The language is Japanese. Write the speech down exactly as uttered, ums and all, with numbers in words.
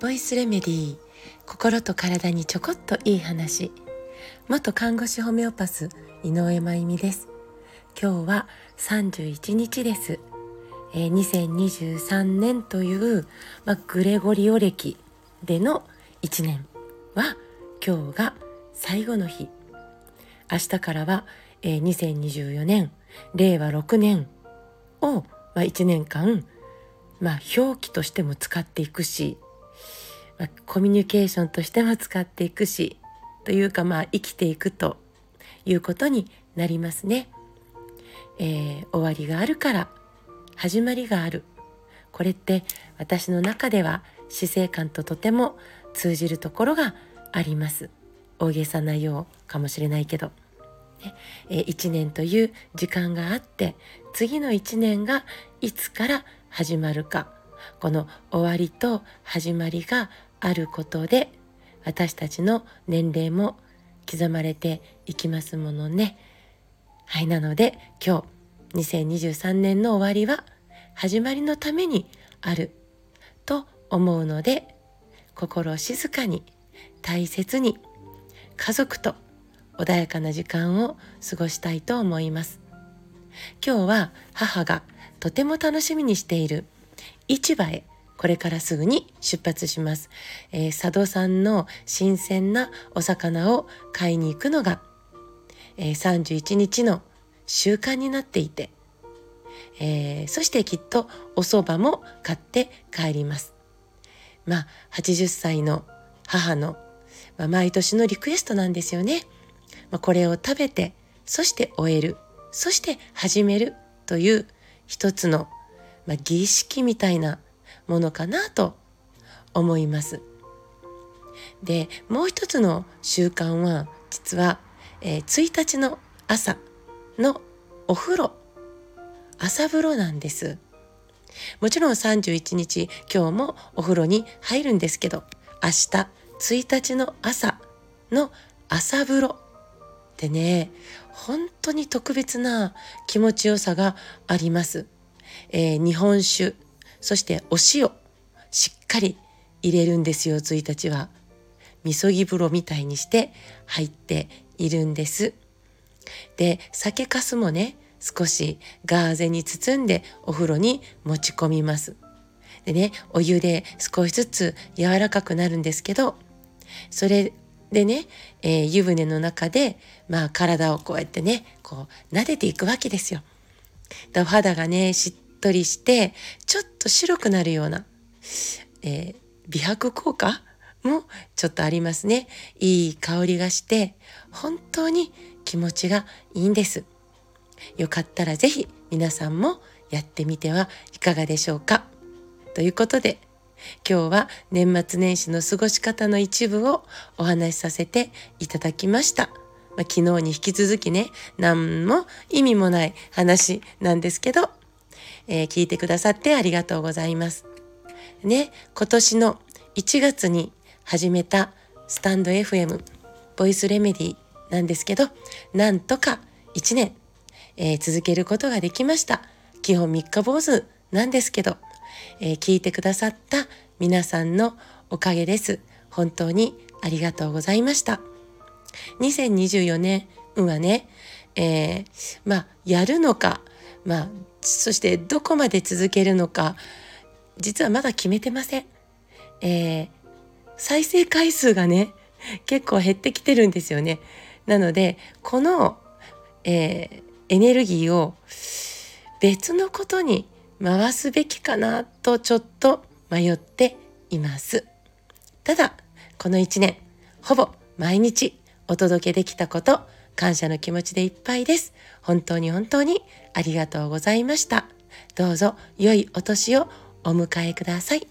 ボイスレメディー、心と体にちょこっといい話。元看護師ホメオパス井上真由美です。今日はさんじゅういちにちです。えー、にせんにじゅうさんねんという、まあ、グレゴリオ暦でのいちねんは今日が最後の日。明日からは、えー、にせんにじゅうよねんれいわろくねんを、まあ、いちねんかん、まあ、表記としても使っていくし、まあ、コミュニケーションとしても使っていくしというか、まあ、生きていくということになりますね。えー、終わりがあるから始まりがある。これって私の中では死生観ととても通じるところがあります。大げさなようかもしれないけど、ねえー、いちねんという時間があって、次のいちねんがいつから始まるか、この終わりと始まりがあることで私たちの年齢も刻まれていきますものね。はい。なので今日にせんにじゅうさんねんの終わりは始まりのためにあると思うので、心を静かに大切に家族と穏やかな時間を過ごしたいと思います。今日は母がとても楽しみにしている市場へこれからすぐに出発します。えー、佐渡産の新鮮なお魚を買いに行くのが、えー、さんじゅういちにちの習慣になっていて、えー、そしてきっとお蕎麦も買って帰ります。まあ、はちじゅっさいの母の、まあ、毎年のリクエストなんですよね。まあ、これを食べて、そして終える、そして始めるという一つの、まあ、儀式みたいなものかなと思います。で、もう一つの習慣は実は、えー、ついたちの朝のお風呂、朝風呂なんです。もちろんさんじゅういちにち今日もお風呂に入るんですけど、明日ついたちの朝の朝風呂でね、本当に特別な気持ちよさがあります。えー、日本酒、そしてお塩しっかり入れるんですよ。ついたちはみそぎ風呂みたいにして入っているんです。で、酒粕もね、少しガーゼに包んでお風呂に持ち込みます。でね、お湯で少しずつ柔らかくなるんですけど、それでね、えー、湯船の中で、まあ、体をこうやってね、こう撫でていくわけですよ。で、お肌がね、しっとりしてちょっと白くなるような、えー、美白効果もちょっとありますね。いい香りがして本当に気持ちがいいんです。よかったらぜひ皆さんもやってみてはいかがでしょうか。ということで、今日は年末年始の過ごし方の一部をお話しさせていただきました。まあ、昨日に引き続きね、何も意味もない話なんですけど、えー、聞いてくださってありがとうございます。ね、今年のいちがつに始めたスタンド エフエム ボイスレメディなんですけど、なんとかいちねん、えー、続けることができました。基本三日坊主なんですけど、えー、聞いてくださった皆さんのおかげです。本当にありがとうございました。にせんにじゅうよねんはね、えー、まあやるのか、まあそしてどこまで続けるのか、実はまだ決めてません。えー、再生回数がね、結構減ってきてるんですよね。なのでこの、えー、エネルギーを別のことに回すべきかなとちょっと迷っています。ただこのいちねんほぼ毎日お届けできたこと、感謝の気持ちでいっぱいです。本当に本当にありがとうございました。どうぞ良いお年をお迎えください。